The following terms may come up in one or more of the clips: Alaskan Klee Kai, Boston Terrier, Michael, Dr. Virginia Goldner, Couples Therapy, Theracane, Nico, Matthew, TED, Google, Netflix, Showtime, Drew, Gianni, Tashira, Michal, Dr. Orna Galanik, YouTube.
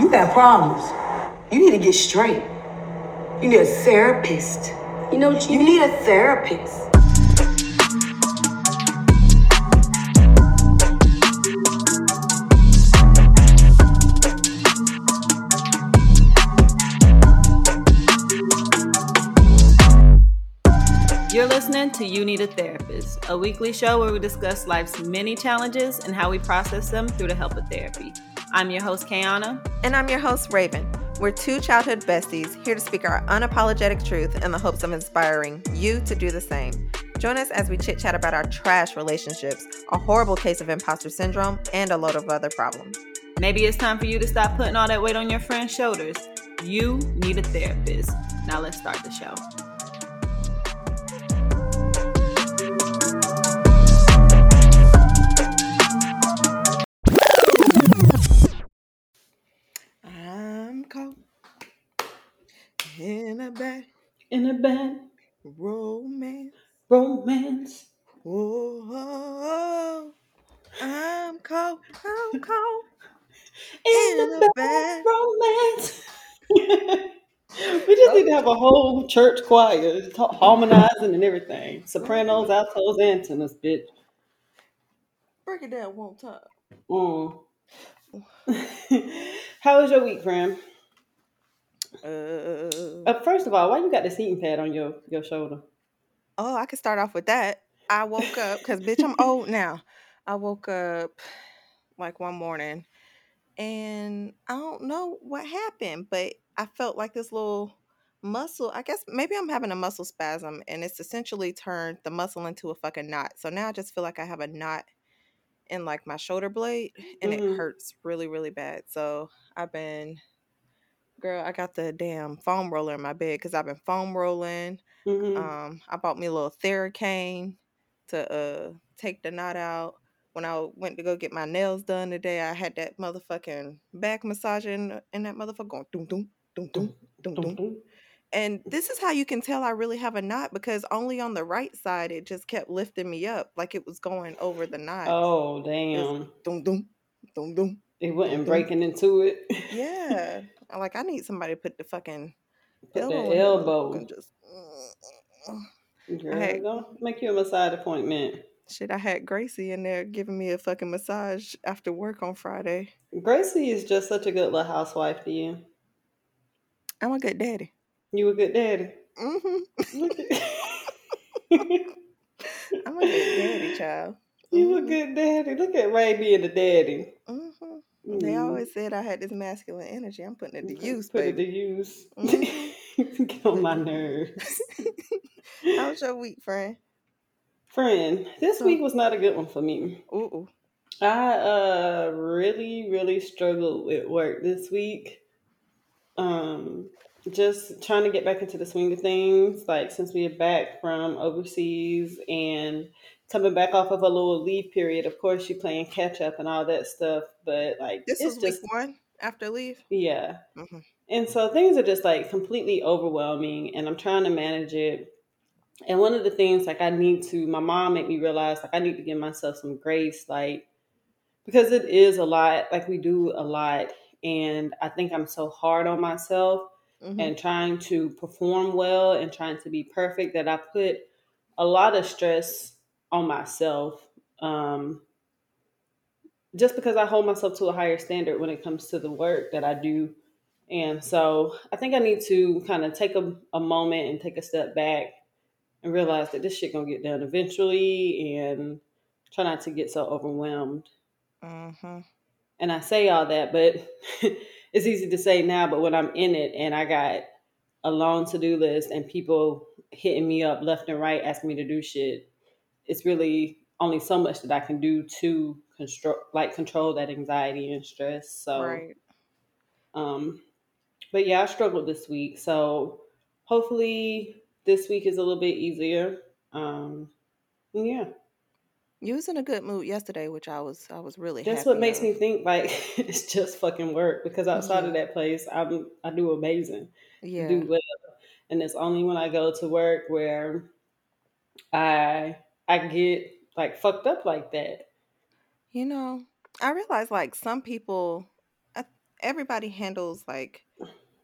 You got problems. You need to get straight. You need a therapist. You know what you need? You need a therapist. You're listening to You Need a Therapist, a weekly show where we discuss life's many challenges and how we process them through the help of therapy. I'm your host, Kayana. And I'm your host, Raven. We're two childhood besties here to speak our unapologetic truth in the hopes of inspiring you to do the same. Join us as we chit-chat about our trash relationships, a horrible case of imposter syndrome, and a load of other problems. Maybe it's time for you to stop putting all that weight on your friend's shoulders. You need a therapist. Now let's start the show. In a bad romance. Oh, oh, oh. I'm cold. In a bad romance. We just need to have a whole church choir, just harmonizing and everything. Sopranos, altos, and tenors, bitch. Break it down one time. How was your week, Graham? First of all, why you got this heating pad on your shoulder? Oh, I could start off with that. I woke up because, bitch, I'm old now. I woke up like one morning, and I don't know what happened, but I felt like this little muscle. I guess maybe I'm having a muscle spasm, and it's essentially turned the muscle into a fucking knot. So now I just feel like I have a knot in like my shoulder blade, and it hurts really, really bad. So I've been. Girl, I got the damn foam roller in my bed because I've been foam rolling. Mm-hmm. I bought me a little Theracane to take the knot out. When I went to go get my nails done today, I had that motherfucking back massage and that motherfucker going doom, doom, doom, doom, doom, doom, doom. And this is how you can tell I really have a knot because only on the right side, it just kept lifting me up like it was going over the knot. Oh, damn. Doom, doom, doom, doom. It wasn't breaking into it. Yeah. Like, I need somebody to put the fucking elbow. And just, girl, don't make you a massage appointment. Shit, I had Gracie in there giving me a fucking massage after work on Friday. Gracie is just such a good little housewife to you. I'm a good daddy. You a good daddy? Mm-hmm. I'm a good daddy, child. You a good daddy. Look at Ray being the daddy. Mm-hmm. Mm. They always said I had this masculine energy. I'm putting it to use, Put it to use. Mm-hmm. Get on my nerves. How was your week, friend? This week was not a good one for me. Ooh. I really, really struggled with work this week. Just trying to get back into the swing of things, like since we are back from overseas and coming back off of a little leave period. Of course, you're playing catch up and all that stuff, but like this is just week one after leave. Yeah. Mm-hmm. And so things are just like completely overwhelming and I'm trying to manage it. And one of the things like my mom made me realize like I need to give myself some grace, like, because it is a lot, like we do a lot. And I think I'm so hard on myself and trying to perform well and trying to be perfect that I put a lot of stress on myself, just because I hold myself to a higher standard when it comes to the work that I do. And so I think I need to kind of take a moment and take a step back and realize that this shit gonna get done eventually and try not to get so overwhelmed. Mm-hmm. And I say all that, but it's easy to say now, but when I'm in it and I got a long to-do list and people hitting me up left and right, asking me to do shit, it's really only so much that I can do to control that anxiety and stress. So, right. But yeah, I struggled this week. So hopefully this week is a little bit easier. Yeah. You was in a good mood yesterday, which I was really happy. That's what makes me think like it's just fucking work because outside of that place, I do amazing. Yeah. I do well. And it's only when I go to work where I get like fucked up like that. You know, I realize like some people, everybody handles like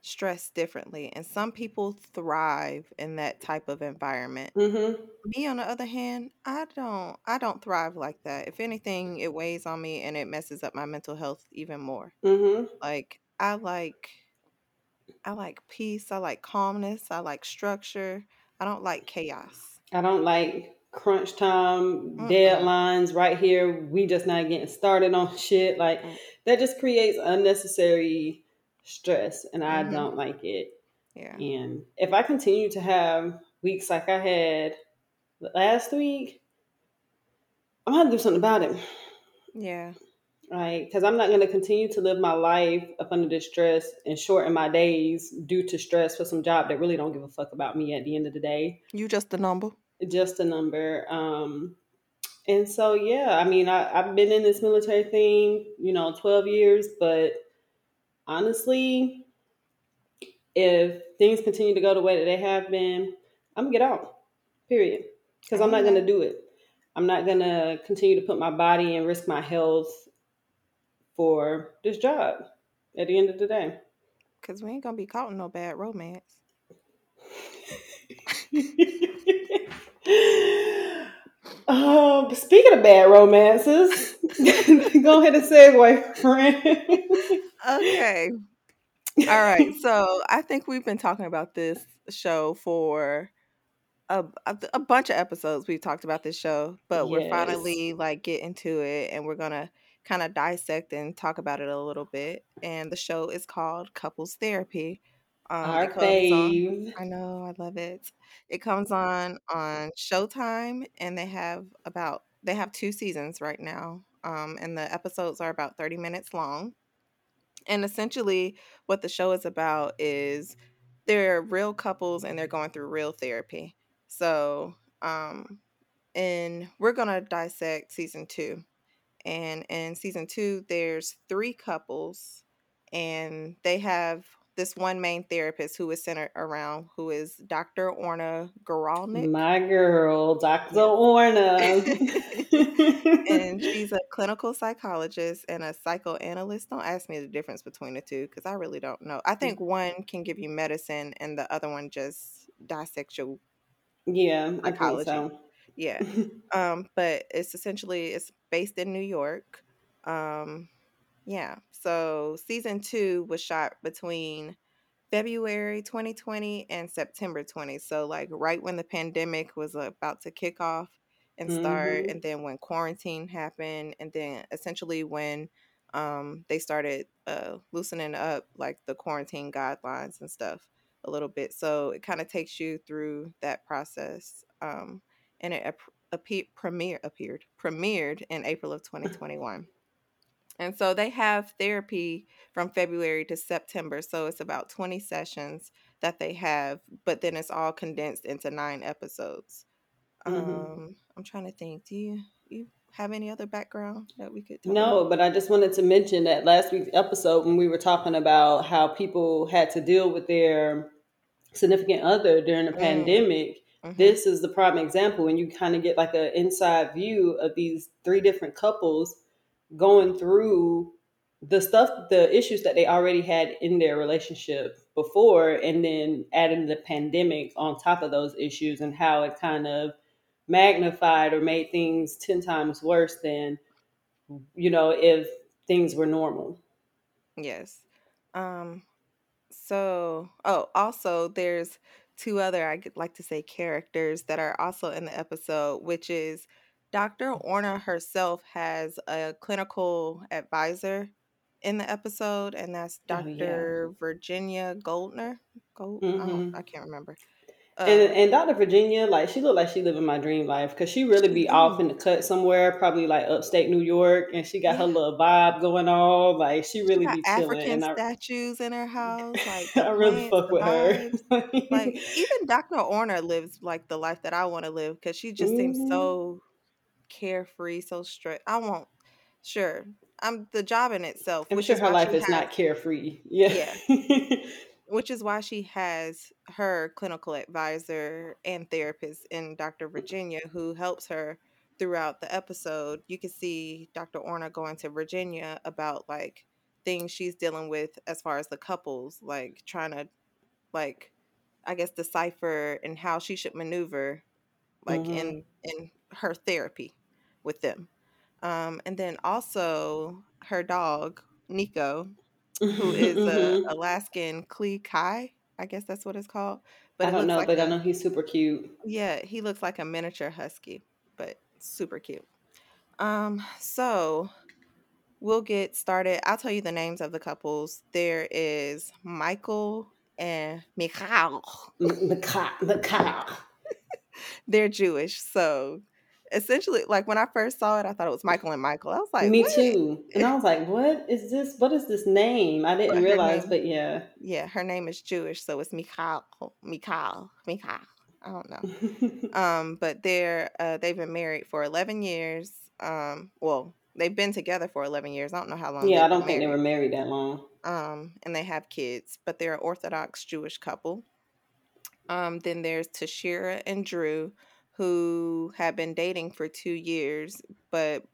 stress differently, and some people thrive in that type of environment. Me, on the other hand, I don't thrive like that. If anything, it weighs on me and it messes up my mental health even more. Like I like peace, I like calmness, I like structure. I don't like chaos. I don't like crunch time, deadlines right here. We just not getting started on shit. Like that just creates unnecessary stress, and I don't like it. Yeah. And if I continue to have weeks like I had last week, I'm going to do something about it. Yeah. Right, because I'm not going to continue to live my life up under this stress and shorten my days due to stress for some job that really don't give a fuck about me at the end of the day. You just a number. Just a number. And so, yeah, I mean, I've been in this military thing, 12 years. But honestly, if things continue to go the way that they have been, I'm going to get out, period. Because I'm not going to do it. I'm not going to continue to put my body and risk my health for this job at the end of the day. Because we ain't going to be caught in no bad romance. Speaking of bad romances, go ahead and segue, friend. Okay. All right. So I think we've been talking about this show for a bunch of episodes. We've talked about this show, but we're finally like getting to it, and we're going to kind of dissect and talk about it a little bit. And the show is called Couples Therapy. Our fave. I know, I love it. It comes on Showtime, and they have 2 seasons right now. And the episodes are about 30 minutes long. And essentially what the show is about is they're real couples and they're going through real therapy. So, and we're going to dissect season 2. And in season 2, there's 3 couples, and they have this one main therapist who is centered around, who is Dr. Orna Galanik. My girl, Dr. Orna. And she's a clinical psychologist and a psychoanalyst. Don't ask me the difference between the two, because I really don't know. I think one can give you medicine and the other one just dissects your psychology. I think so. Yeah. But it's based in New York. So season 2 was shot between February 2020 and September 20. So like right when the pandemic was about to kick off and start, and then when quarantine happened, and then essentially when they started loosening up like the quarantine guidelines and stuff a little bit. So it kind of takes you through that process. And it premiered in April of 2021. And so they have therapy from February to September. So it's about 20 sessions that they have, but then it's all condensed into 9 episodes. I'm trying to think. Do you have any other background that we could talk about? No, but I just wanted to mention that last week's episode, when we were talking about how people had to deal with their significant other during the pandemic, this is the prime example. And you kind of get like an inside view of these 3 different couples going through the issues that they already had in their relationship before, and then adding the pandemic on top of those issues, and how it kind of magnified or made things 10 times worse than, if things were normal. Yes. Also there's 2 other, I like to say, characters that are also in the episode, which is Dr. Orna herself has a clinical advisor in the episode, and that's Dr. Virginia Goldner. I can't remember. And Dr. Virginia, like, she looked like she living my dream life, because she really be off in the cut somewhere, probably like upstate New York, and she got her little vibe going on. Like, she really got be chilling. African statues in her house. Like, I really fuck with her. Like, even Dr. Orna lives like the life that I want to live, because she just seems so carefree, so straight. I'm the job in itself. I'm sure her life is not carefree. Yeah. Which is why she has her clinical advisor and therapist in Dr. Virginia, who helps her throughout the episode. You can see Dr. Orna going to Virginia about like things she's dealing with as far as the couples, like trying to, like, I guess, decipher and how she should maneuver, like mm-hmm. in her therapy with them. And then also her dog, Nico, who is mm-hmm. a Alaskan Klee Kai. I guess that's what it's called. But I don't know, like but I know he's super cute. Yeah, he looks like a miniature husky, but super cute. So we'll get started. I'll tell you the names of the couples. There is Michael and Michal. Michal. They're Jewish, so essentially, like when I first saw it, I thought it was Michael and Michael. I was like, me what? Too. And I was like, what is this? What is this name? I didn't realize, name, but yeah. Yeah, her name is Jewish, so it's Michal. I don't know. But they've been married for 11 years. Well, they've been together for 11 years. I don't know how long. Yeah, I don't think they were married that long. And they have kids, but they're an Orthodox Jewish couple. Then there's Tashira and Drew, who had been dating for 2 years, but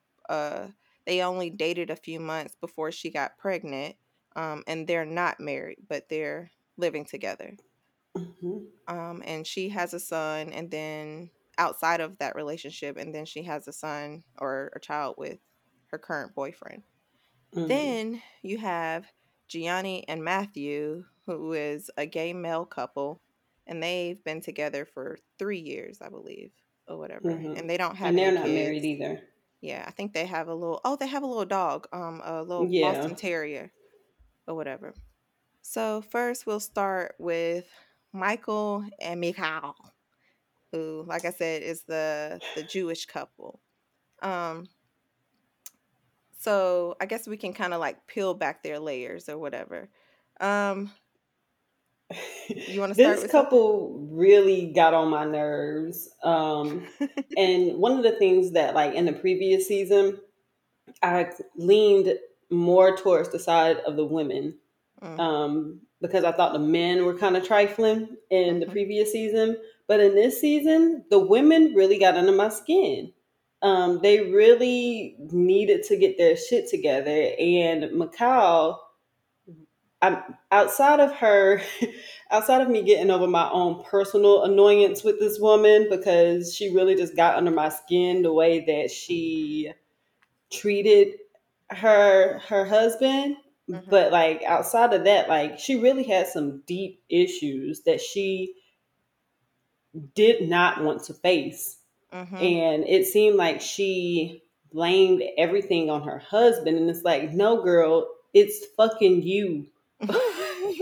they only dated a few months before she got pregnant, and they're not married, but they're living together. Mm-hmm. And she has a son, and then outside of that relationship, and then she has a son or a child with her current boyfriend. Mm-hmm. Then you have Gianni and Matthew, who is a gay male couple. And they've been together for 3 years, I believe, or whatever. Mm-hmm. And they don't have any kids. And they're not married either. Yeah, I think they have a little... Oh, they have a little dog, a little Boston Terrier or whatever. So first, we'll start with Michael and Michal, who, like I said, is the Jewish couple. So I guess we can kind of like peel back their layers or whatever. You want to start this couple something? Really got on my nerves. And one of the things that, like, in the previous season, I leaned more towards the side of the women because I thought the men were kind of trifling in the previous season. But in this season, the women really got under my skin. They really needed to get their shit together. And Michal... outside of me getting over my own personal annoyance with this woman, because she really just got under my skin the way that she treated her husband. Mm-hmm. But like outside of that, like she really had some deep issues that she did not want to face. Mm-hmm. And it seemed like she blamed everything on her husband. And it's like, no, girl, it's fucking you.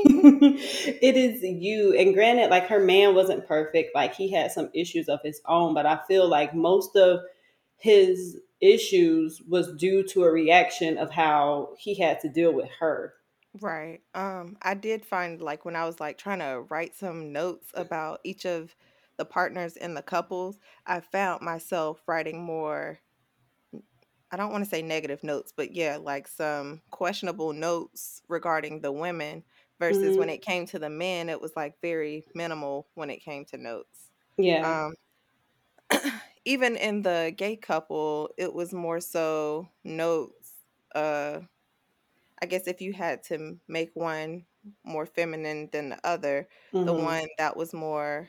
It is you. And granted, like, her man wasn't perfect, like he had some issues of his own, but I feel like most of his issues was due to a reaction of how he had to deal with her. Right. I did find, like, when I was like trying to write some notes about each of the partners in the couples, I found myself writing more, I don't want to say negative notes, but yeah, like some questionable notes regarding the women versus when it came to the men, it was like very minimal when it came to notes. Yeah. Even in the gay couple, it was more so notes. I guess if you had to make one more feminine than the other, the one that was more,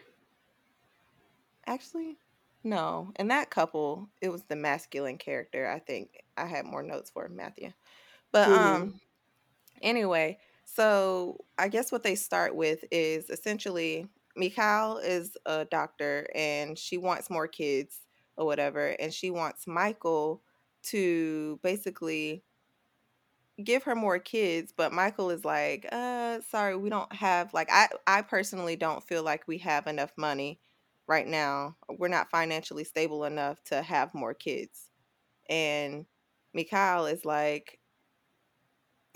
actually... No, in that couple, it was the masculine character. I think I had more notes for Matthew. But anyway, so I guess what they start with is essentially Michal is a doctor and she wants more kids or whatever. And she wants Michael to basically give her more kids. But Michael is like, sorry, we don't have, like, I personally don't feel like we have enough money right now. We're not financially stable enough to have more kids. And Michal is like,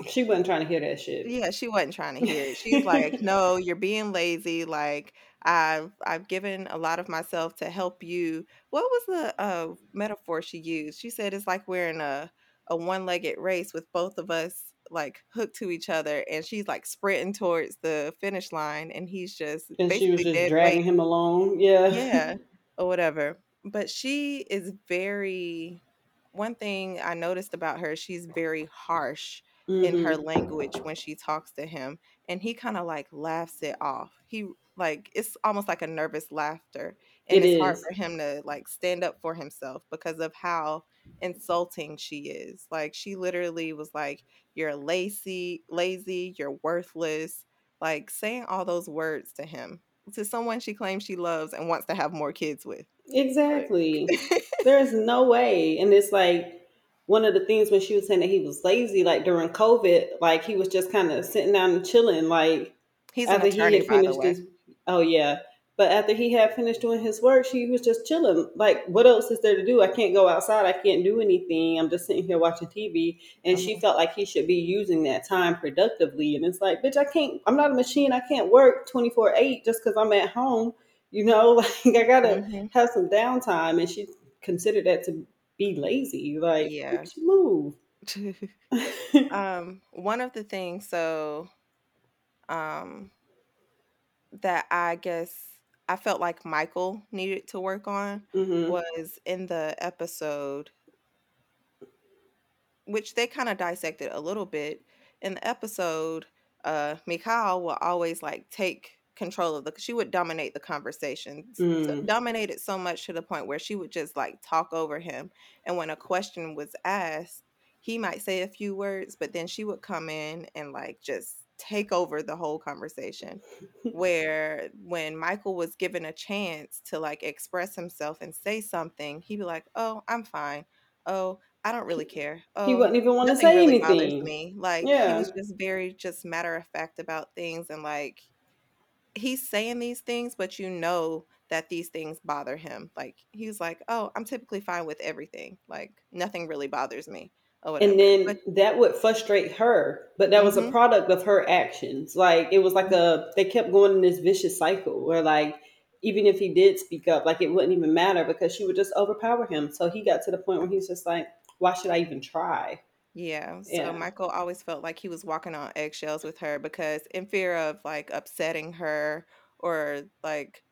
she wasn't trying to hear that shit. Yeah, she wasn't trying to hear it. She's like, no, you're being lazy. Like, I've given a lot of myself to help you. What was the metaphor she used? She said it's like we're in a one-legged race with both of us like hooked to each other, and she's like sprinting towards the finish line, and he's just, and basically she was just dragging him along, yeah, or whatever. But she is very, one thing I noticed about her, she's very harsh in her language when she talks to him. And he kind of like laughs it off. He like, it's almost like a nervous laughter. And it's hard for him to like stand up for himself because of how insulting she is. Like, she literally was like, you're lazy, you're worthless. Like, saying all those words to him, to someone she claims she loves and wants to have more kids with. Exactly. Like, there's no way. And it's like, one of the things when she was saying that he was lazy, like during COVID, like he was just kind of sitting down and chilling. Like, he's an attorney, by the way. Oh yeah. But after he had finished doing his work, she was just chilling. Like, what else is there to do? I can't go outside. I can't do anything. I'm just sitting here watching TV. And she felt like he should be using that time productively. And it's like, bitch, I can't, I'm not a machine. I can't work 24/8 just because I'm at home. You know, like I got to have some downtime. And she considered that to be lazy. Like, she moved. One of the things, so, that I guess I felt like Michael needed to work on was in the episode, which they kind of dissected a little bit. In the episode, Michal will always like take control of she would dominate the conversation. So dominated so much to the point where she would just like talk over him. And when a question was asked, he might say a few words, but then she would come in and like just take over the whole conversation, where when Michael was given a chance to like express himself and say something, he'd be like, oh, I'm fine. Oh, I don't really care. Oh, he wouldn't even want to say really anything. Me. Like, he was just very just matter of fact about things. And like, he's saying these things, but you know that these things bother him. Like, he was like, oh, I'm typically fine with everything. Like, nothing really bothers me. And then that would frustrate her, but that was a product of her actions. Like, it was like they kept going in this vicious cycle where like, even if he did speak up, like it wouldn't even matter because she would just overpower him. So he got to the point where he's just like, why should I even try? Yeah. So Michael always felt like he was walking on eggshells with her because in fear of like upsetting her or like,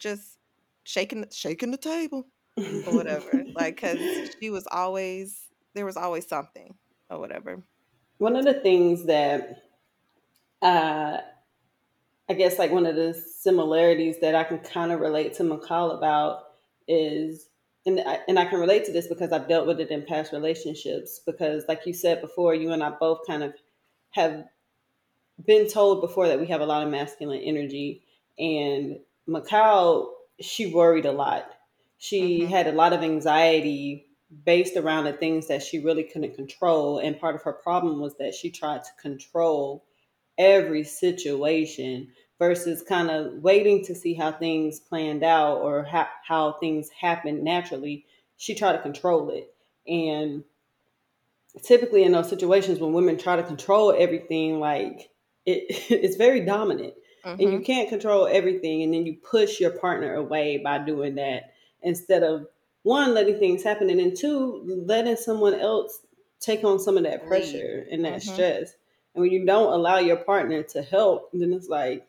just shaking the table. Or whatever, like, because there was always something or whatever. One of the things that I guess like one of the similarities that I can kind of relate to Michal about is, and I can relate to this because I've dealt with it in past relationships, because like you said before, you and I both kind of have been told before that we have a lot of masculine energy, and Michal, she worried a lot. She had a lot of anxiety based around the things that she really couldn't control. And part of her problem was that she tried to control every situation versus kind of waiting to see how things planned out or how things happened naturally. She tried to control it. And typically in those situations when women try to control everything, like it's very dominant. And you can't control everything. And then you push your partner away by doing that, instead of one, letting things happen, and then two, letting someone else take on some of that pressure and that stress. And when you don't allow your partner to help, then it's like,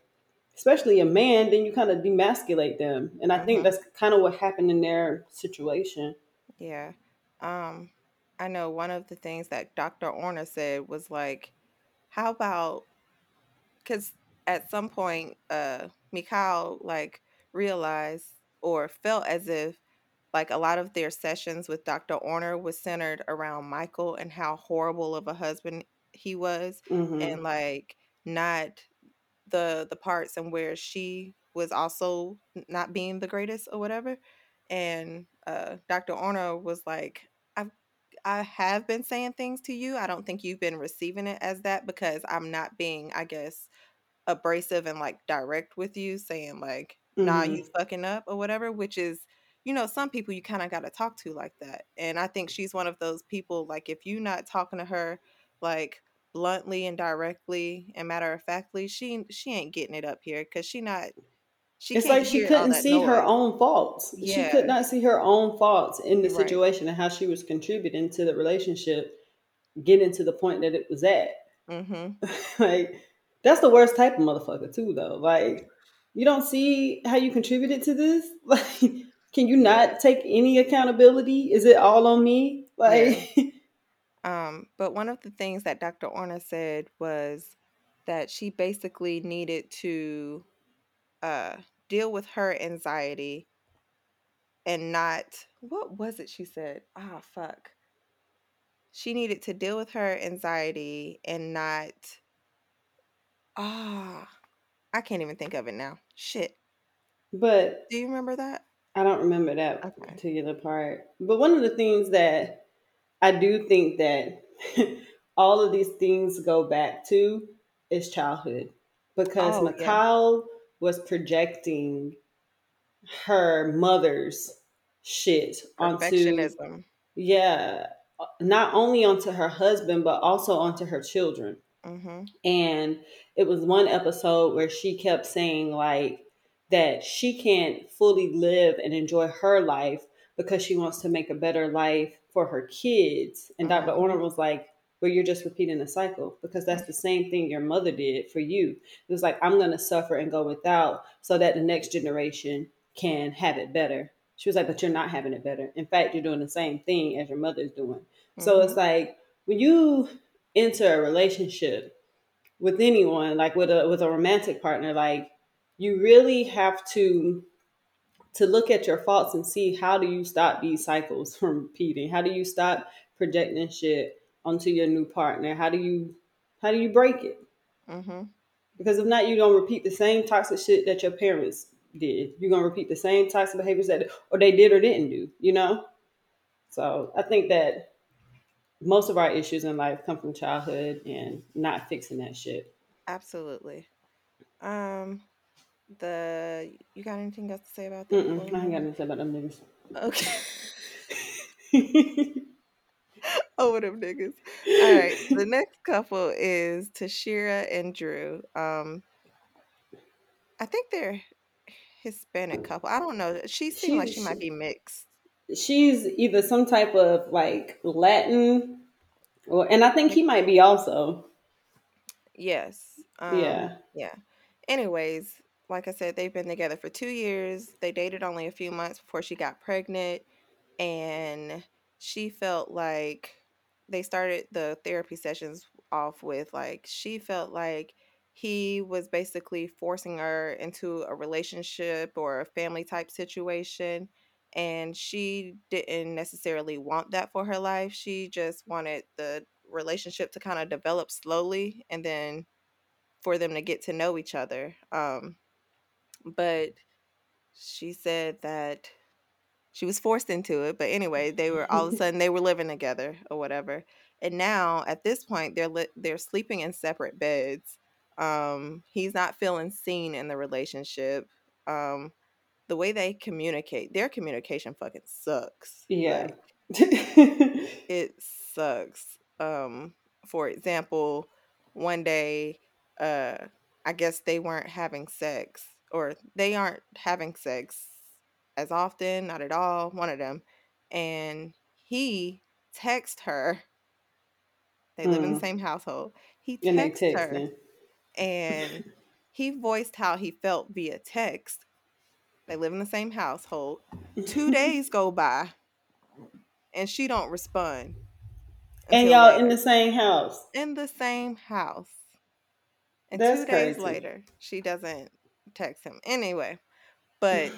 especially a man, then you kind of demasculate them. And I think that's kind of what happened in their situation. Yeah. I know one of the things that Dr. Orna said was like, how about, because at some point, Michal like realized or felt as if like a lot of their sessions with Dr. Orner was centered around Michael and how horrible of a husband he was, and like not the parts and where she was also not being the greatest or whatever. And Dr. Orner was like, I have been saying things to you. I don't think you've been receiving it as that because I'm not being, I guess, abrasive and like direct with you, saying like, nah, you fucking up or whatever, which is, you know, some people you kind of got to talk to like that. And I think she's one of those people, like, if you're not talking to her, like, bluntly and directly and matter-of-factly, she ain't getting it up here because it's like she couldn't see her own faults. Yeah. She could not see her own faults in the situation and how she was contributing to the relationship, getting to the point that it was at. Like, that's the worst type of motherfucker, too, though. Like, you don't see how you contributed to this? Like, can you not take any accountability? Is it all on me? Like, But one of the things that Dr. Orna said was that she basically needed to deal with her anxiety and not, what was it she said? She needed to deal with her anxiety and not, I can't even think of it now. Shit. But do you remember that? I don't remember that particular part. But one of the things that I do think that all of these things go back to is childhood. Because Michal was projecting her mother's shit onto, not only onto her husband, but also onto her children. Mm-hmm. And it was one episode where she kept saying, like, that she can't fully live and enjoy her life because she wants to make a better life for her kids. And Dr. Orna was like, well, you're just repeating the cycle because that's the same thing your mother did for you. It was like, I'm going to suffer and go without so that the next generation can have it better. She was like, but you're not having it better. In fact, you're doing the same thing as your mother's doing. Mm-hmm. So it's like, when you enter a relationship with anyone, like with a romantic partner, like, you really have to look at your faults and see, how do you stop these cycles from repeating? How do you stop projecting shit onto your new partner? How do you break it? Mm-hmm. Because if not, you're going to repeat the same toxic shit that your parents did. You're going to repeat the same toxic behaviors that or they did or didn't do, you know? So I think that most of our issues in life come from childhood and not fixing that shit. Absolutely. You got anything else to say about that? I ain't got nothing to say about them niggas. Okay. Over them niggas. All right. The next couple is Tashira and Drew. I think they're Hispanic couple. I don't know. She seemed like she might be mixed. She's either some type of like Latin, and I think he might be also. Yes. Yeah. Anyways. Like I said, they've been together for 2 years. They dated only a few months before she got pregnant. And she felt like they started the therapy sessions off with, like, she felt like he was basically forcing her into a relationship or a family type situation. And she didn't necessarily want that for her life. She just wanted the relationship to kind of develop slowly and then for them to get to know each other. But she said that she was forced into it. But anyway, they were all of a sudden they were living together or whatever. And now at this point, they're sleeping in separate beds. He's not feeling seen in the relationship. The way they communicate, their communication fucking sucks. Yeah, like, it sucks. For example, one day, I guess they weren't having sex. Or they aren't having sex as often, not at all, one of them. And he texts her. They live in the same household. He texts her. And he voiced how he felt via text. They live in the same household. 2 days go by. And she don't respond. And y'all later. In the same house. In the same house. And that's 2 days crazy. Later, she doesn't text him anyway, but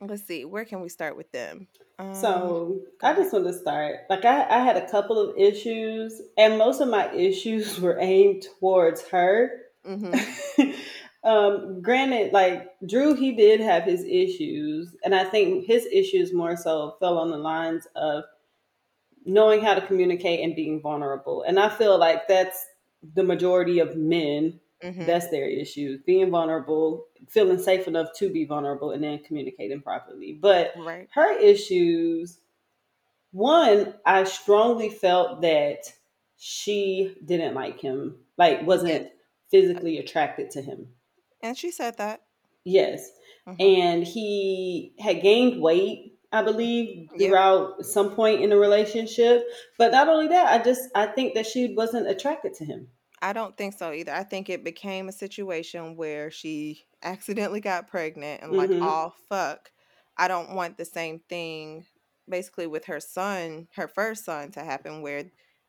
let's see, where can we start with them? So I just want to start, like, I had a couple of issues, and most of my issues were aimed towards her. Mm-hmm. Granted, like, Drew, he did have his issues, and I think his issues more so fell on the lines of knowing how to communicate and being vulnerable, and I feel like that's the majority of men. Mm-hmm. That's their issue. Being vulnerable, feeling safe enough to be vulnerable, and then communicating properly. But her issues, one, I strongly felt that she didn't like him, like wasn't physically attracted to him. And she said that. Yes. Mm-hmm. And he had gained weight, I believe, throughout some point in the relationship. But not only that, I think that she wasn't attracted to him. I don't think so either. I think it became a situation where she accidentally got pregnant and like, oh, fuck, I don't want the same thing basically with her son, her first son, to happen, where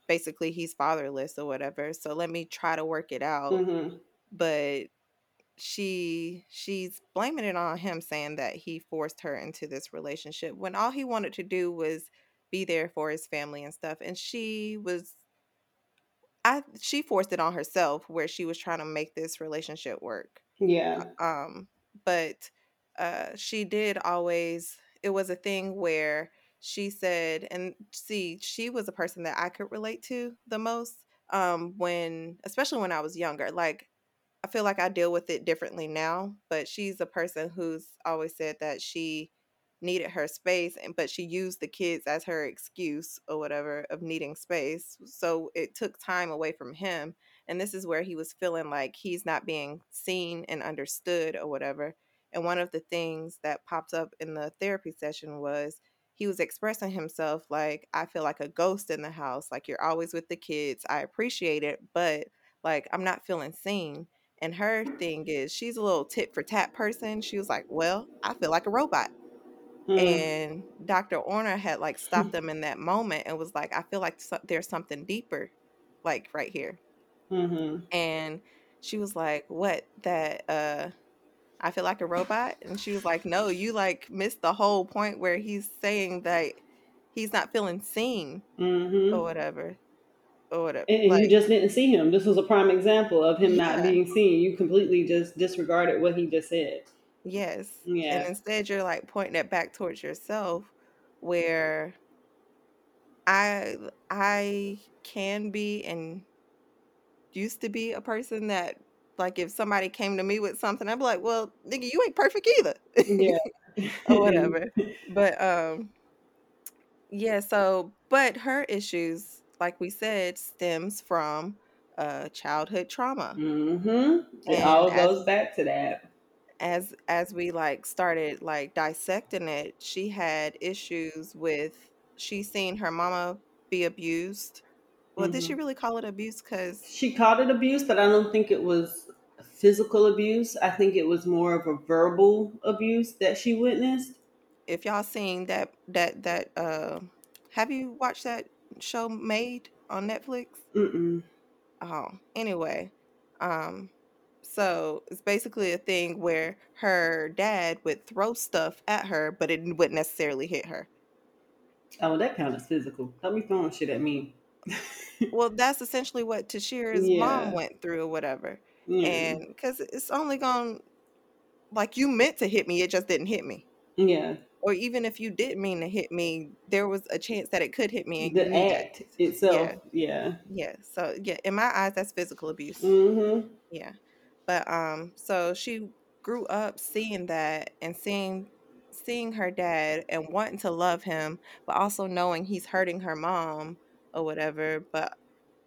basically he's fatherless or whatever. So let me try to work it out. Mm-hmm. But she's blaming it on him, saying that he forced her into this relationship when all he wanted to do was be there for his family and stuff. And she forced it on herself, where she was trying to make this relationship work. Yeah. But she did always, it was a thing where she said, and see, she was a person that I could relate to the most, especially when I was younger. Like, I feel like I deal with it differently now, but she's a person who's always said that she needed her space, but she used the kids as her excuse or whatever of needing space. So it took time away from him. And this is where he was feeling like he's not being seen and understood or whatever. And one of the things that popped up in the therapy session was he was expressing himself like, I feel like a ghost in the house. Like, you're always with the kids. I appreciate it, but like, I'm not feeling seen. And her thing is, she's a little tit for tat person. She was like, well, I feel like a robot. Mm. And Dr. Orna had like stopped them in that moment and was like, I feel like there's something deeper, like right here. Mm-hmm. And she was like, what? That I feel like a robot? And she was like, no, you like missed the whole point where he's saying that he's not feeling seen. Mm-hmm. or whatever. And like, you just didn't see him. This was a prime example of him not being seen. You completely just disregarded what he just said. Yes. Yeah. And instead you're like pointing it back towards yourself, where I can be and used to be a person that, like, if somebody came to me with something, I'd be like, well, nigga, you ain't perfect either. Yeah. Or whatever. But but her issues, like we said, stems from childhood trauma. Mm-hmm. It all goes back to that. As we like started like dissecting it, she had issues with, she seen her mama be abused. Well, mm-hmm. Did she really call it abuse? Because she called it abuse, but I don't think it was physical abuse. I think it was more of a verbal abuse that she witnessed. If y'all seen that have you watched that show Made on Netflix? Mm-mm. Oh, anyway, so it's basically a thing where her dad would throw stuff at her, but it wouldn't necessarily hit her. Oh, that kind of physical. Don't be throwing shit at me. Well, that's essentially what Tashira's mom went through or whatever. Mm. And because it's only gone, like, you meant to hit me, it just didn't hit me. Yeah. Or even if you did mean to hit me, there was a chance that it could hit me. And the act itself, yeah. So, yeah, in my eyes, that's physical abuse. Mm-hmm. Yeah. But so she grew up seeing that and seeing her dad and wanting to love him, but also knowing he's hurting her mom or whatever.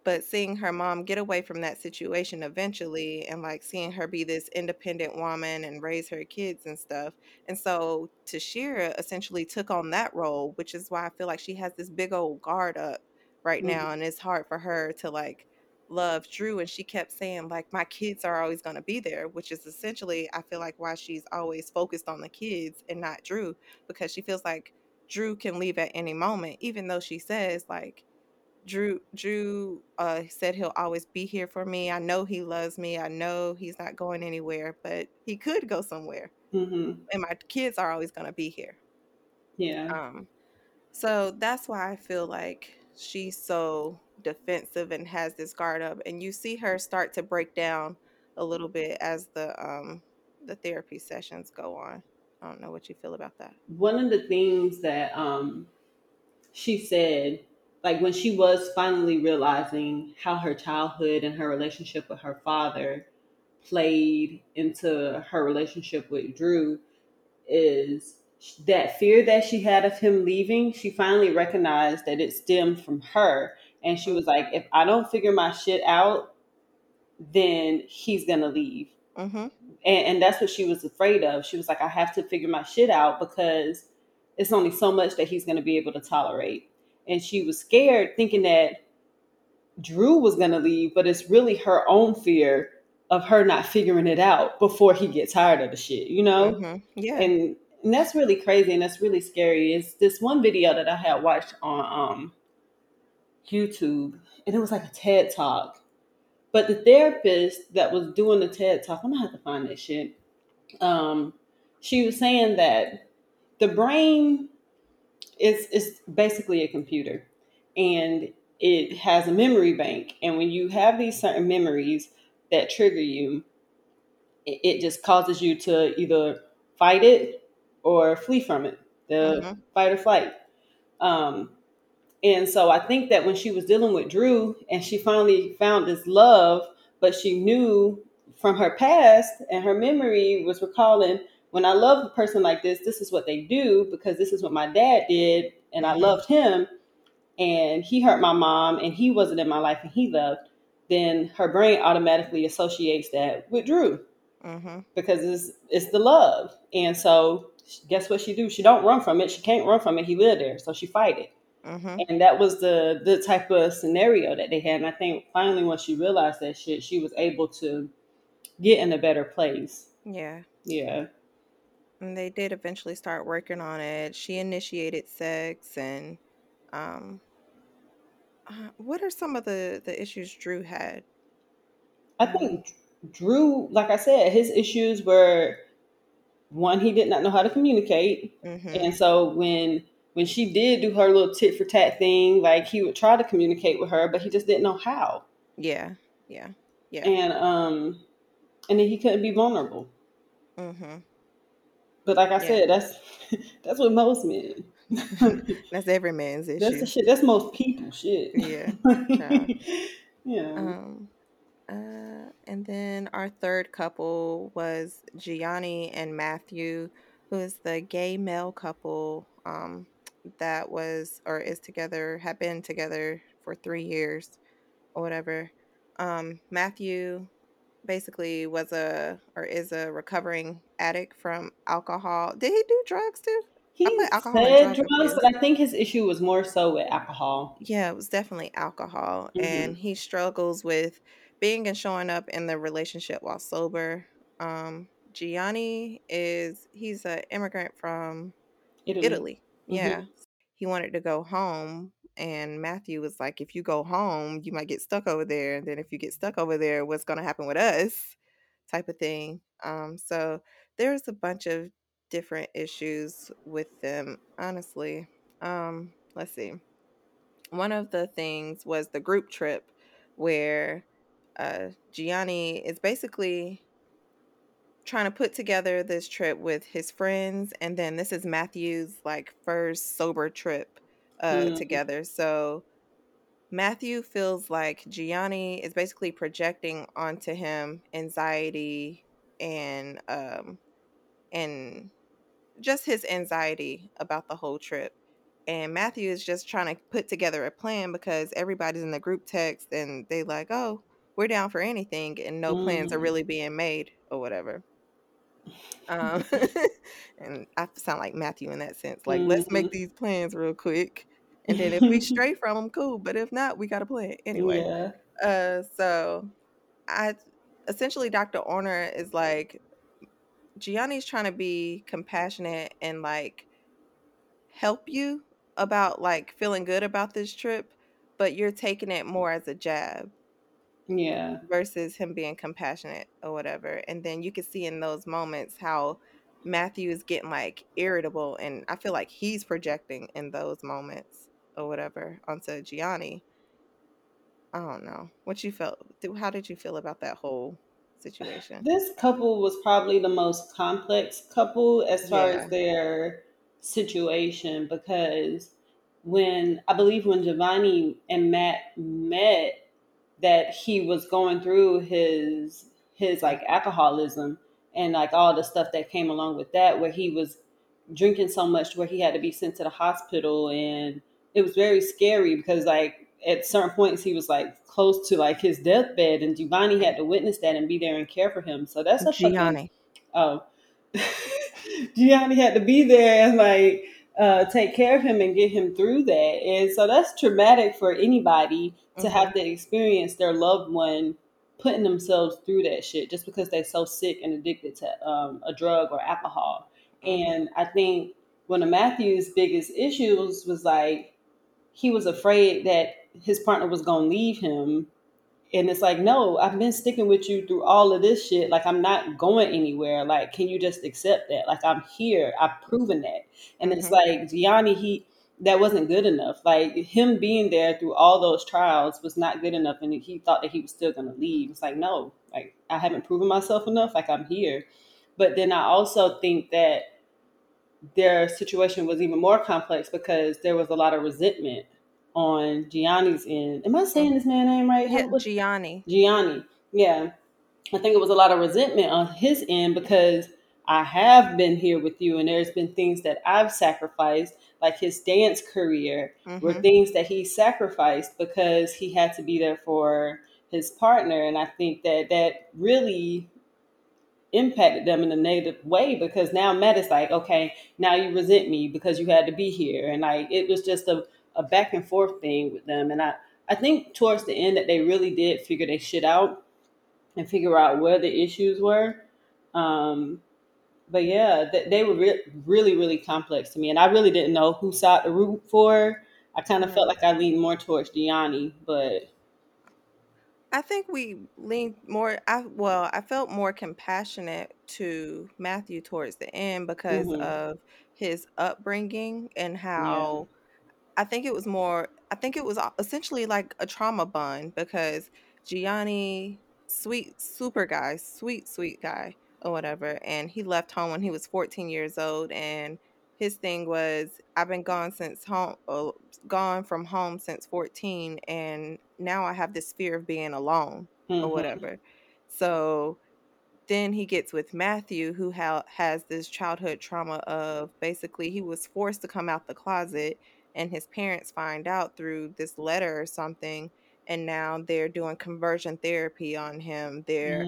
But seeing her mom get away from that situation eventually, and like seeing her be this independent woman and raise her kids and stuff. And so Tashira essentially took on that role, which is why I feel like she has this big old guard up right now. Mm-hmm. And it's hard for her to like love Drew. And she kept saying like, my kids are always going to be there, which is essentially, I feel like, why she's always focused on the kids and not Drew, because she feels like Drew can leave at any moment, even though she says like, Drew said he'll always be here for me. I know he loves me. I know he's not going anywhere, but he could go somewhere. Mm-hmm. And my kids are always going to be here. Yeah. So that's why I feel like she's so defensive and has this guard up. And you see her start to break down a little bit as the therapy sessions go on. I don't know what you feel about that. One of the things that she said, like, when she was finally realizing how her childhood and her relationship with her father played into her relationship with Drew, is that fear that she had of him leaving, she finally recognized that it stemmed from her. And she was like, if I don't figure my shit out, then he's going to leave. Mm-hmm. And that's what she was afraid of. She was like, I have to figure my shit out, because it's only so much that he's going to be able to tolerate. And she was scared, thinking that Drew was going to leave, but it's really her own fear of her not figuring it out before he gets tired of the shit, you know? Mm-hmm. Yeah. And And that's really crazy and that's really scary. It's this one video that I had watched on YouTube, and it was like a TED Talk. But the therapist that was doing the TED Talk, I'm going to have to find that shit. She was saying that the brain is basically a computer, and it has a memory bank. And when you have these certain memories that trigger you, it just causes you to either fight it or flee from it, the fight or flight. And so I think that when she was dealing with Drew and she finally found this love, but she knew from her past and her memory was recalling, when I love a person like this, this is what they do, because this is what my dad did. And I loved him and he hurt my mom and he wasn't in my life and he left. Then her brain automatically associates that with Drew because it's the love. And so guess what she do? She don't run from it. She can't run from it. He lived there. So she fight it. And that was the type of scenario that they had. And I think finally when she realized that shit, she was able to get in a better place. Yeah. Yeah. And they did eventually start working on it. She initiated sex. And what are some of the issues Drew had? I think Drew, like I said, his issues were, one, he did not know how to communicate. And so when she did do her little tit for tat thing, like he would try to communicate with her, but he just didn't know how. Yeah. And then he couldn't be vulnerable. But like I said, that's what most men. That's every man's issue. That's the shit. That's most people shit. Yeah. Yeah. And then our third couple was Gianni and Matthew, who is the gay male couple. That was or is together, have been together for 3 years or whatever. Matthew basically was is a recovering addict from alcohol. Did he do drugs too? He said drugs, but I think his issue was more so with alcohol. Yeah, it was definitely alcohol. And he struggles with being and showing up in the relationship while sober. Gianni he's an immigrant from Italy. Yeah. He wanted to go home, and Matthew was like, if you go home, you might get stuck over there. And then if you get stuck over there, what's going to happen with us type of thing. So there's a bunch of different issues with them, honestly. Let's see. One of the things was the group trip where Gianni is basically trying to put together this trip with his friends, and then this is Matthew's like first sober trip together. So Matthew feels like Gianni is basically projecting onto him anxiety and just his anxiety about the whole trip. And Matthew is just trying to put together a plan because everybody's in the group text and they like, oh, we're down for anything, and no plans are really being made or whatever. And I sound like Matthew in that sense, like let's make these plans real quick, and then if we stray from them, cool, but if not, we got a plan anyway. So I essentially, Dr. Orna is like, Gianni's trying to be compassionate and like help you about like feeling good about this trip, but you're taking it more as a jab. Yeah. Versus him being compassionate or whatever. And then you can see in those moments how Matthew is getting like irritable, and I feel like he's projecting in those moments or whatever onto Gianni. I don't know. What you felt? How did you feel about that whole situation? This couple was probably the most complex couple as far as their situation, because I believe when Giovanni and Matt met, that he was going through his like alcoholism and like all the stuff that came along with that, where he was drinking so much where he had to be sent to the hospital. And it was very scary because like at certain points he was like close to like his deathbed, and Giovanni had to witness that and be there and care for him. So that's a Gianni. Gianni had to be there and like take care of him and get him through that. And so that's traumatic for anybody to have to experience their loved one putting themselves through that shit just because they're so sick and addicted to a drug or alcohol. And I think one of Matthew's biggest issues was like, he was afraid that his partner was going to leave him. And it's like, no, I've been sticking with you through all of this shit. Like, I'm not going anywhere. Like, can you just accept that? Like, I'm here. I've proven that. And it's like, Gianni, that wasn't good enough. Like, him being there through all those trials was not good enough. And he thought that he was still going to leave. It's like, no, like, I haven't proven myself enough. Like, I'm here. But then I also think that their situation was even more complex because there was a lot of resentment on Gianni's end. Am I saying this man's name right? Yeah, Gianni. Yeah. I think it was a lot of resentment on his end because I have been here with you and there's been things that I've sacrificed, like his dance career were things that he sacrificed because he had to be there for his partner. And I think that that really impacted them in a negative way because now Matt is like, okay, now you resent me because you had to be here. And like, it was just a back and forth thing with them. And I think towards the end that they really did figure their shit out and figure out where the issues were. But yeah, they were really, really complex to me. And I really didn't know who side to root for. I kind of felt like I leaned more towards Gianni, but I think we leaned more. I felt more compassionate to Matthew towards the end because of his upbringing and how I think it was essentially like a trauma bond because Gianni, sweet guy or whatever, and he left home when he was 14 years old, and his thing was, I've been gone from home since 14, and now I have this fear of being alone or whatever. So then he gets with Matthew, who has this childhood trauma of basically he was forced to come out the closet, and his parents find out through this letter or something, and now they're doing conversion therapy on him. They're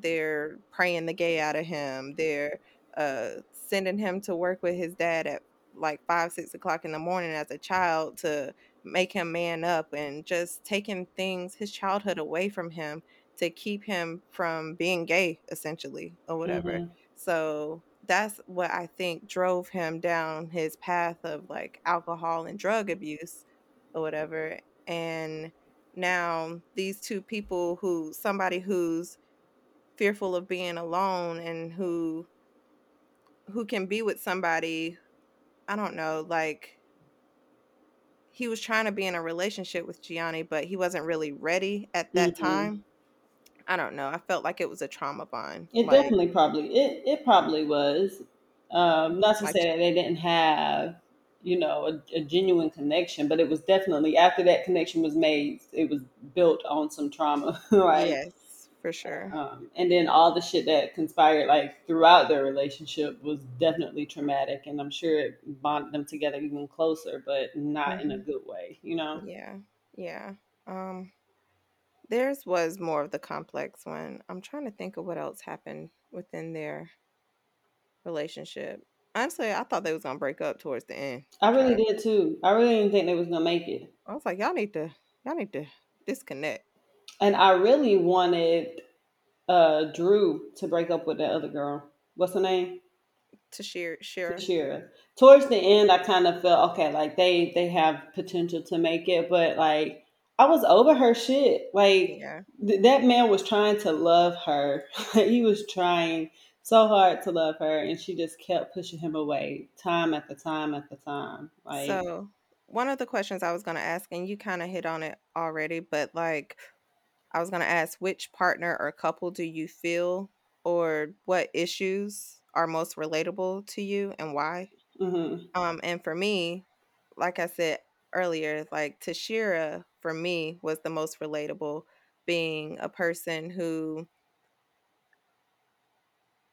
they're praying the gay out of him. They're sending him to work with his dad at like 5-6 o'clock in the morning as a child to make him man up, and just taking things, his childhood, away from him to keep him from being gay essentially or whatever. So that's what I think drove him down his path of like alcohol and drug abuse or whatever. And now these two people, somebody who's fearful of being alone and who can be with somebody, I don't know, like he was trying to be in a relationship with Gianni, but he wasn't really ready at that time. I don't know. I felt like it was a trauma bond. It like, definitely probably, it probably was. Not to say that they didn't have, a genuine connection, but it was definitely, after that connection was made, it was built on some trauma, right? Yes, for sure. And then all the shit that conspired, like, throughout their relationship was definitely traumatic, and I'm sure it bonded them together even closer, but not in a good way, Yeah. Theirs was more of the complex one. I'm trying to think of what else happened within their relationship. Honestly, I thought they was going to break up towards the end. I really did too. I really didn't think they was going to make it. I was like, y'all need to disconnect. And I really wanted Drew to break up with that other girl. What's her name? Tashira. Towards the end, I kind of felt, okay, like they have potential to make it, but like, I was over her shit. Like, that man was trying to love her. He was trying so hard to love her, and she just kept pushing him away time after time. Like, so one of the questions I was going to ask, and you kind of hit on it already, but like, I was going to ask, which partner or couple do you feel, or what issues are most relatable to you and why? And for me, like I said earlier, like Tashira for me was the most relatable, being a person who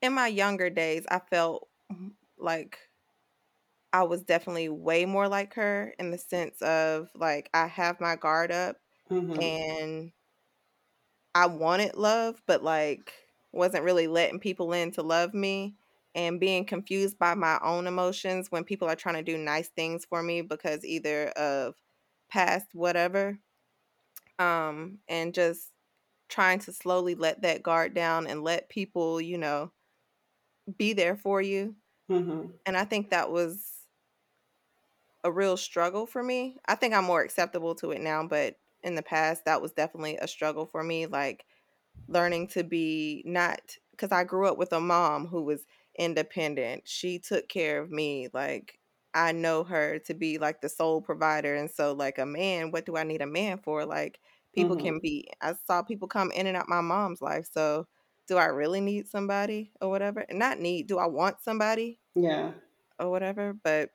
in my younger days, I felt like I was definitely way more like her in the sense of like, I have my guard up and I wanted love, but like wasn't really letting people in to love me, and being confused by my own emotions when people are trying to do nice things for me because either of past whatever, and just trying to slowly let that guard down and let people, be there for you. Mm-hmm. And I think that was a real struggle for me. I think I'm more acceptable to it now, but in the past, that was definitely a struggle for me, like learning to be not, because I grew up with a mom who was independent. She took care of me. Like, I know her to be like the sole provider. And so like a man, what do I need a man for? Like people mm-hmm. can be, I saw people come in and out my mom's life. So do I really need somebody or whatever? And not need, do I want somebody? Yeah. Or whatever. But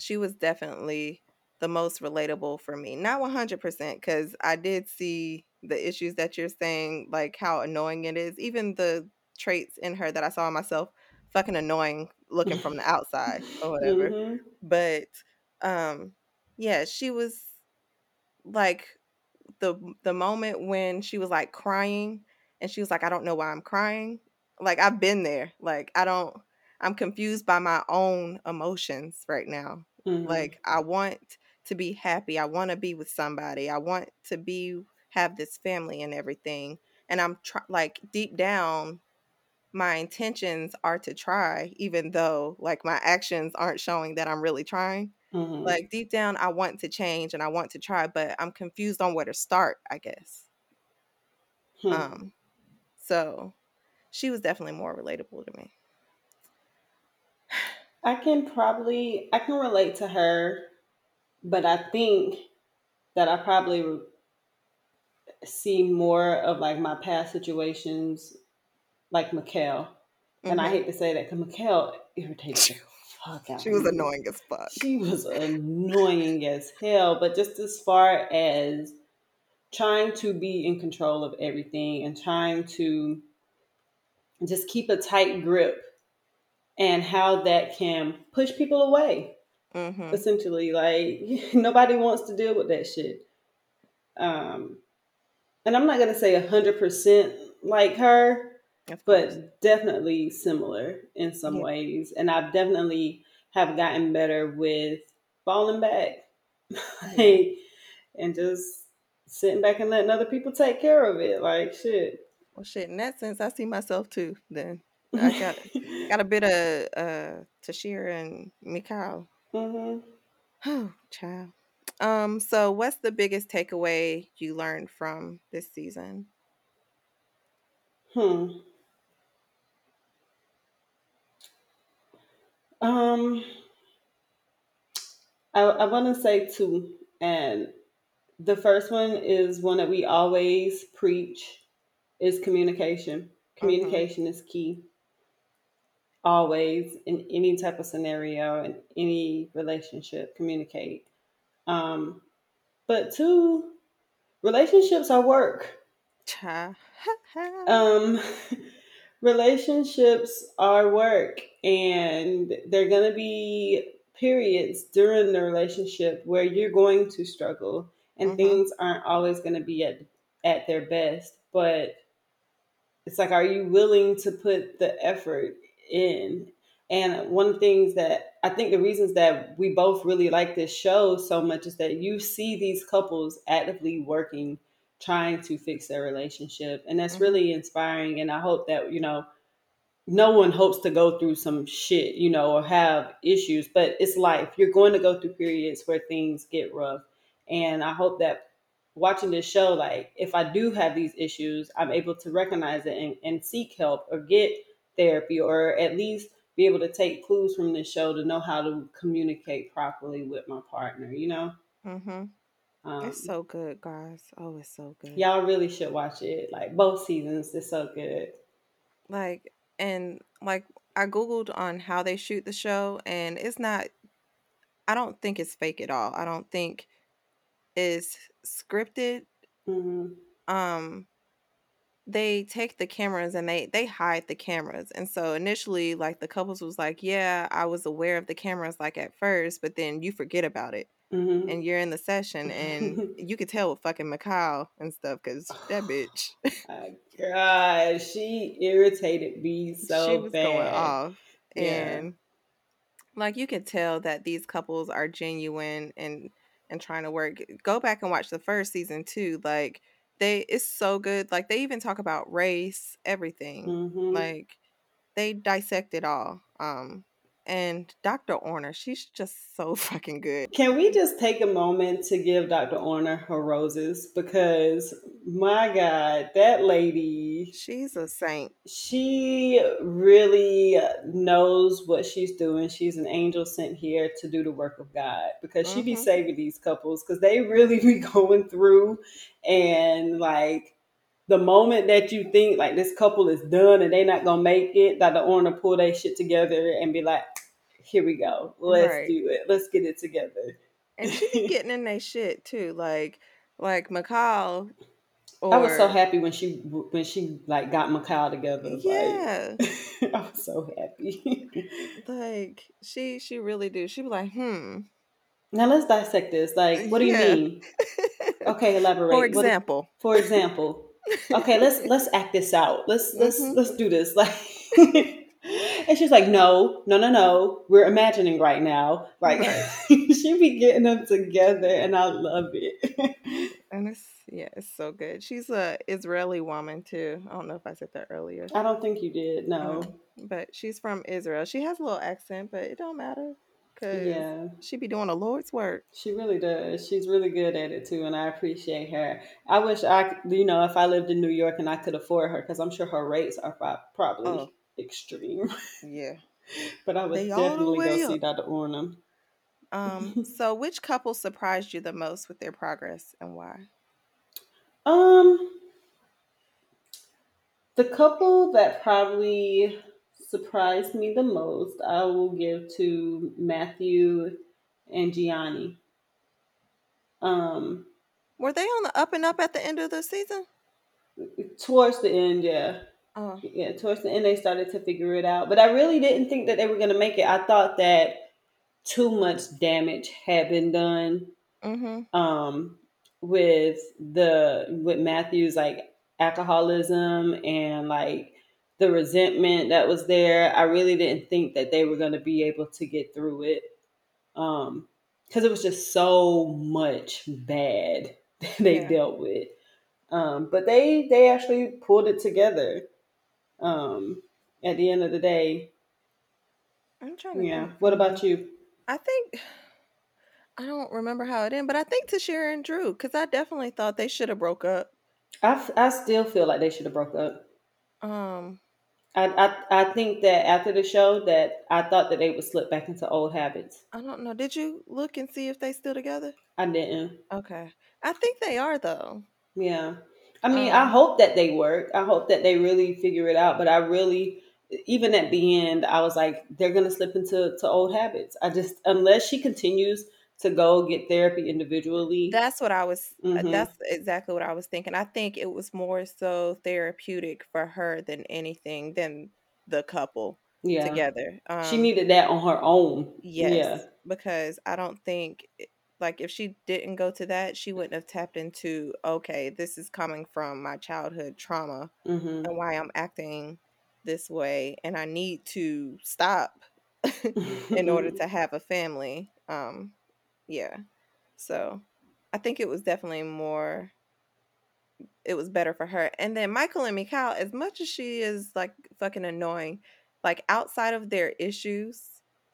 she was definitely the most relatable for me. Not 100%, because I did see the issues that you're saying, like how annoying it is. Even the traits in her that I saw in myself, fucking annoying looking from the outside or whatever. Mm-hmm. But yeah, she was like the moment when she was like crying and she was like, I don't know why I'm crying. Like I've been there. Like I'm confused by my own emotions right now. Mm-hmm. Like I want to be happy. I want to be with somebody. I want to have this family and everything. And I'm like deep down, my intentions are to try, even though like my actions aren't showing that I'm really trying. Mm-hmm. Like deep down, I want to change and I want to try, but I'm confused on where to start, I guess. Hmm. So she was definitely more relatable to me. I can relate to her, but I think that I probably see more of like my past situations like Michal. Mm-hmm. And I hate to say that because Michal irritates the fuck out. She was annoying as fuck. She was annoying as hell. But just as far as trying to be in control of everything and trying to just keep a tight grip, and how that can push people away, mm-hmm. essentially. Like, nobody wants to deal with that shit. And I'm not going to say 100% like her, but definitely similar in some ways. And I've definitely have gotten better with falling back and just sitting back and letting other people take care of it. Like, shit. Well, shit, in that sense, I see myself too, then. I got a bit of Tashira and Michal. Mm-hmm. Oh, child. So what's the biggest takeaway you learned from this season? I want to say two. And the first one is one that we always preach is communication. Communication mm-hmm. is key. Always, in any type of scenario, in any relationship, communicate. But two, relationships are work. Relationships are work, and there are going to be periods during the relationship where you're going to struggle, and mm-hmm. things aren't always going to be at their best. But it's like, are you willing to put the effort in? And one of the things that I think the reasons that we both really like this show so much is that you see these couples actively working, trying to fix their relationship. And that's mm-hmm. really inspiring. And I hope that, you know, no one hopes to go through some shit, you know, or have issues, but it's life. You're going to go through periods where things get rough. And I hope that watching this show, like if I do have these issues, I'm able to recognize it and seek help or get therapy, or at least be able to take clues from this show to know how to communicate properly with my partner, you know? Mm-hmm. It's so good, guys. Oh, it's so good. Y'all really should watch it. Like, both seasons, it's so good. Like, and like, I Googled on how they shoot the show, and it's not, I don't think it's fake at all. I don't think it's scripted. Mm-hmm. They take the cameras and they hide the cameras. And so initially, like, the couples was like, yeah, I was aware of the cameras, like, at first, but then you forget about it. Mm-hmm. And you're in the session, and you could tell with fucking Michal and stuff, because that bitch. Oh, my God. She irritated me so bad. She was going off. Yeah. And, like, you could tell that these couples are genuine and trying to work. Go back and watch the first season, too. Like, it's so good. Like, they even talk about race, everything. Mm-hmm. Like, They dissect it all. And Dr. Orna, she's just so fucking good. Can we just take a moment to give Dr. Orna her roses? Because my God, that lady. She's a saint. She really knows what she's doing. She's an angel sent here to do the work of God, because she be saving these couples, because they really be going through, and like, the moment that you think like this couple is done and they're not gonna make it, Dr. Orna pull their shit together and be like, "Here we go, let's do it, let's get it together." And she be getting in their shit too, like Michal. I was so happy when she like got Michal together. Yeah, like, I was so happy. Like she really do. She be like, Now let's dissect this. Like, what do you mean? Okay, elaborate. For example. Okay, let's act this out. Let's do this. Like, and she's like, no. We're imagining right now. Like, she be getting them together, and I love it. And it's so good. She's a Israeli woman too. I don't know if I said that earlier. I don't think you did. No, but she's from Israel. She has a little accent, but it don't matter. Yeah, she be doing the Lord's work. She really does. She's really good at it too, and I appreciate her. I wish if I lived in New York and I could afford her, because I'm sure her rates are probably extreme. Yeah, but I would definitely go see Dr. Orna. So, which couple surprised you the most with their progress, and why? The couple that probably surprised me the most, I will give to Matthew and Gianni. Were they on the up and up at the end of the season? Towards the end, yeah. Oh. Yeah, towards the end they started to figure it out. But I really didn't think that they were going to make it. I thought that too much damage had been done with Matthew's like alcoholism and like the resentment that was there. I really didn't think that they were going to be able to get through it. Because it was just so much bad that they dealt with. But they actually pulled it together at the end of the day. I'm trying to remember. What about you? I think, I don't remember how it ended, but I think Tashira and Drew, because I definitely thought they should have broke up. I still feel like they should have broke up. I think that after the show that I thought that they would slip back into old habits. I don't know. Did you look and see if they still together? I didn't. Okay. I think they are though. Yeah. I mean, I hope that they work. I hope that they really figure it out. But I really, even at the end, I was like, they're going to slip into old habits. I just, unless she continues to go get therapy individually. That's exactly what I was thinking. I think it was more so therapeutic for her than anything, than the couple together. She needed that on her own. Yes, yeah. Because I don't think, like, if she didn't go to that, she wouldn't have tapped into, okay, this is coming from my childhood trauma and why I'm acting this way. And I need to stop in order to have a family. Yeah. So I think it was definitely more, it was better for her. And then Michael and Michal, as much as she is like fucking annoying, like outside of their issues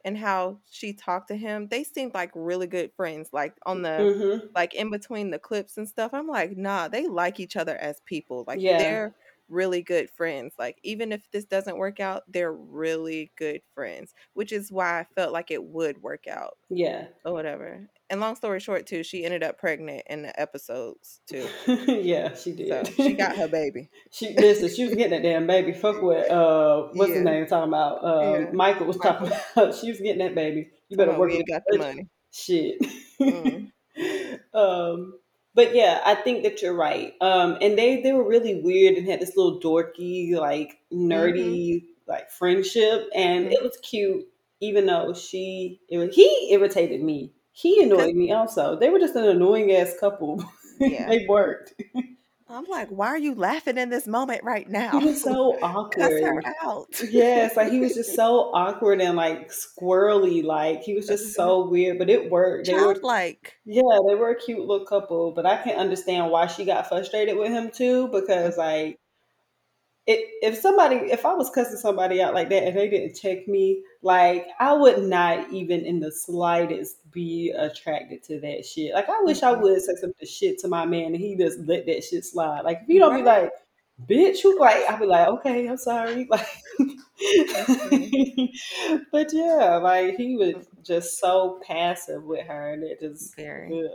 and how she talked to him, they seemed like really good friends, like on the, like in between the clips and stuff. I'm like, nah, they like each other as people. Like they're really good friends. Like even if this doesn't work out, they're really good friends, which is why I felt like it would work out. Yeah. Or whatever. And long story short too, she ended up pregnant in the episodes too. Yeah, she did. So she got her baby. She was getting that damn baby. Fuck with what's the name talking about? Michael was talking about. She was getting that baby. You better work with the money. Shit. But yeah, I think that you're right. And they were really weird and had this little dorky, like nerdy, like friendship, and it was cute. Even though he irritated me, he annoyed me also. They were just an annoying ass couple. Yeah. They worked. I'm like, why are you laughing in this moment right now? He was so awkward. Cuss her out. Yes, like he was just so awkward and like squirrely. Like he was just so weird, but it worked. Childlike. They were a cute little couple, but I can't understand why she got frustrated with him too. Because like if I was cussing somebody out like that and they didn't check me, like I would not even in the slightest be attracted to that shit. Like I wish I would say some shit to my man and he just let that shit slide. Like if you don't be like, bitch, who, like I'd be like, okay, I'm sorry. Like but yeah, like he was just so passive with her and it just very,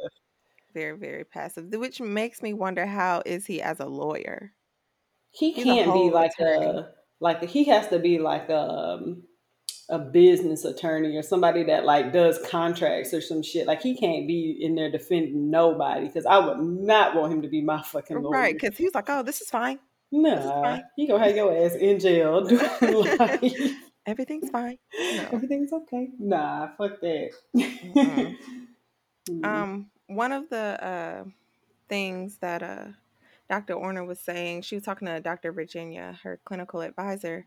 very passive, which makes me wonder, how is he as a lawyer? He has to be like a business attorney or somebody that like does contracts or some shit. Like he can't be in there defending nobody, because I would not want him to be my fucking lawyer. Right, because he's like, oh, this is fine. No, you gonna have your ass in jail. Like, everything's fine. No. Everything's okay. Nah, fuck that. Mm-hmm. One of the things that Dr. Orna was saying, she was talking to Dr. Virginia, her clinical advisor,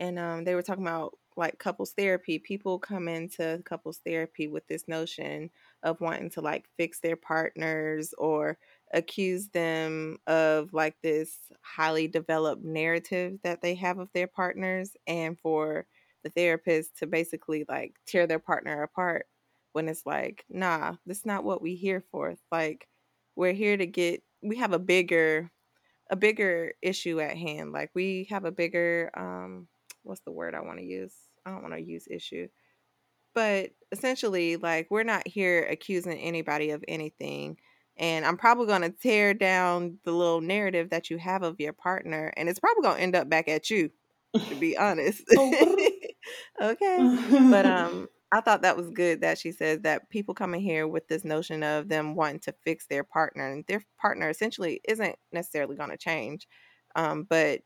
and they were talking about like couples therapy. People come into couples therapy with this notion of wanting to like fix their partners or accuse them of like this highly developed narrative that they have of their partners, and for the therapist to basically like tear their partner apart when it's like, nah, that's not what we're here for. Like we're here to get, we have a bigger issue at hand. Like we have a bigger, what's the word I want to use? I don't want to use issue, but essentially like we're not here accusing anybody of anything. And I'm probably going to tear down the little narrative that you have of your partner. And it's probably going to end up back at you, to be honest. Okay. But, I thought that was good that she said that people come in here with this notion of them wanting to fix their partner, and their partner essentially isn't necessarily going to change. But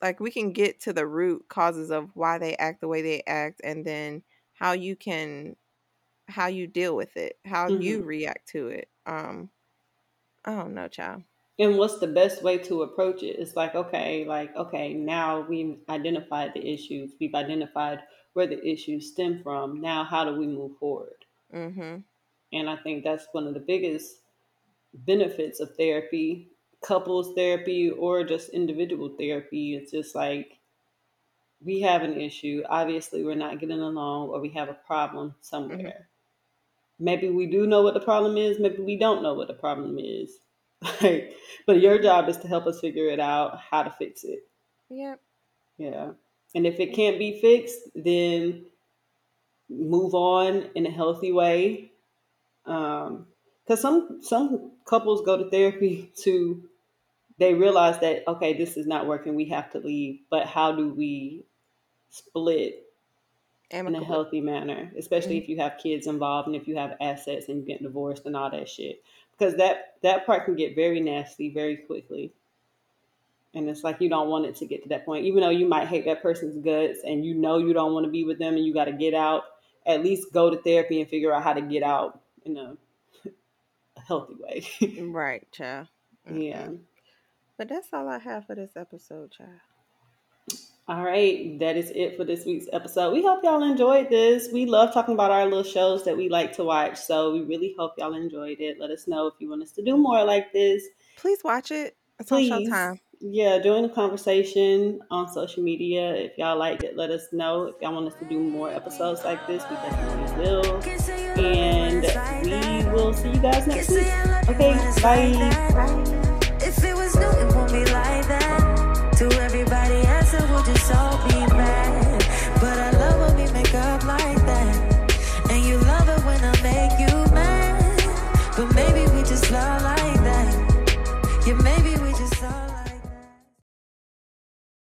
like we can get to the root causes of why they act the way they act, and then how you deal with it, how you react to it. I don't know, child. And what's the best way to approach it? It's like, okay, now we've identified the issues. We've identified where the issues stem from. Now, how do we move forward? Mm-hmm. And I think that's one of the biggest benefits of therapy, couples therapy, or just individual therapy. It's just like, we have an issue. Obviously, we're not getting along, or we have a problem somewhere. Mm-hmm. Maybe we do know what the problem is. Maybe we don't know what the problem is. Like, but your job is to help us figure it out, how to fix it. Yep. Yeah. And if it can't be fixed, then move on in a healthy way. Because some couples go to therapy to, they realize that, okay, this is not working, we have to leave. But how do we split in a healthy manner? Especially if you have kids involved, and if you have assets and get divorced and all that shit. Because that part can get very nasty very quickly. And it's like, you don't want it to get to that point. Even though you might hate that person's guts and you know you don't want to be with them and you got to get out, at least go to therapy and figure out how to get out in a healthy way. Right, child. Mm-hmm. Yeah. But that's all I have for this episode, child. All right, that is it for this week's episode. We hope y'all enjoyed this. We love talking about our little shows that we like to watch, so we really hope y'all enjoyed it. Let us know if you want us to do more like this. Please watch it. It's on Showtime. Yeah, join the conversation on social media. If y'all liked it, let us know. If y'all want us to do more episodes like this, we definitely will. And we will see you guys next week. Okay, bye. Bye.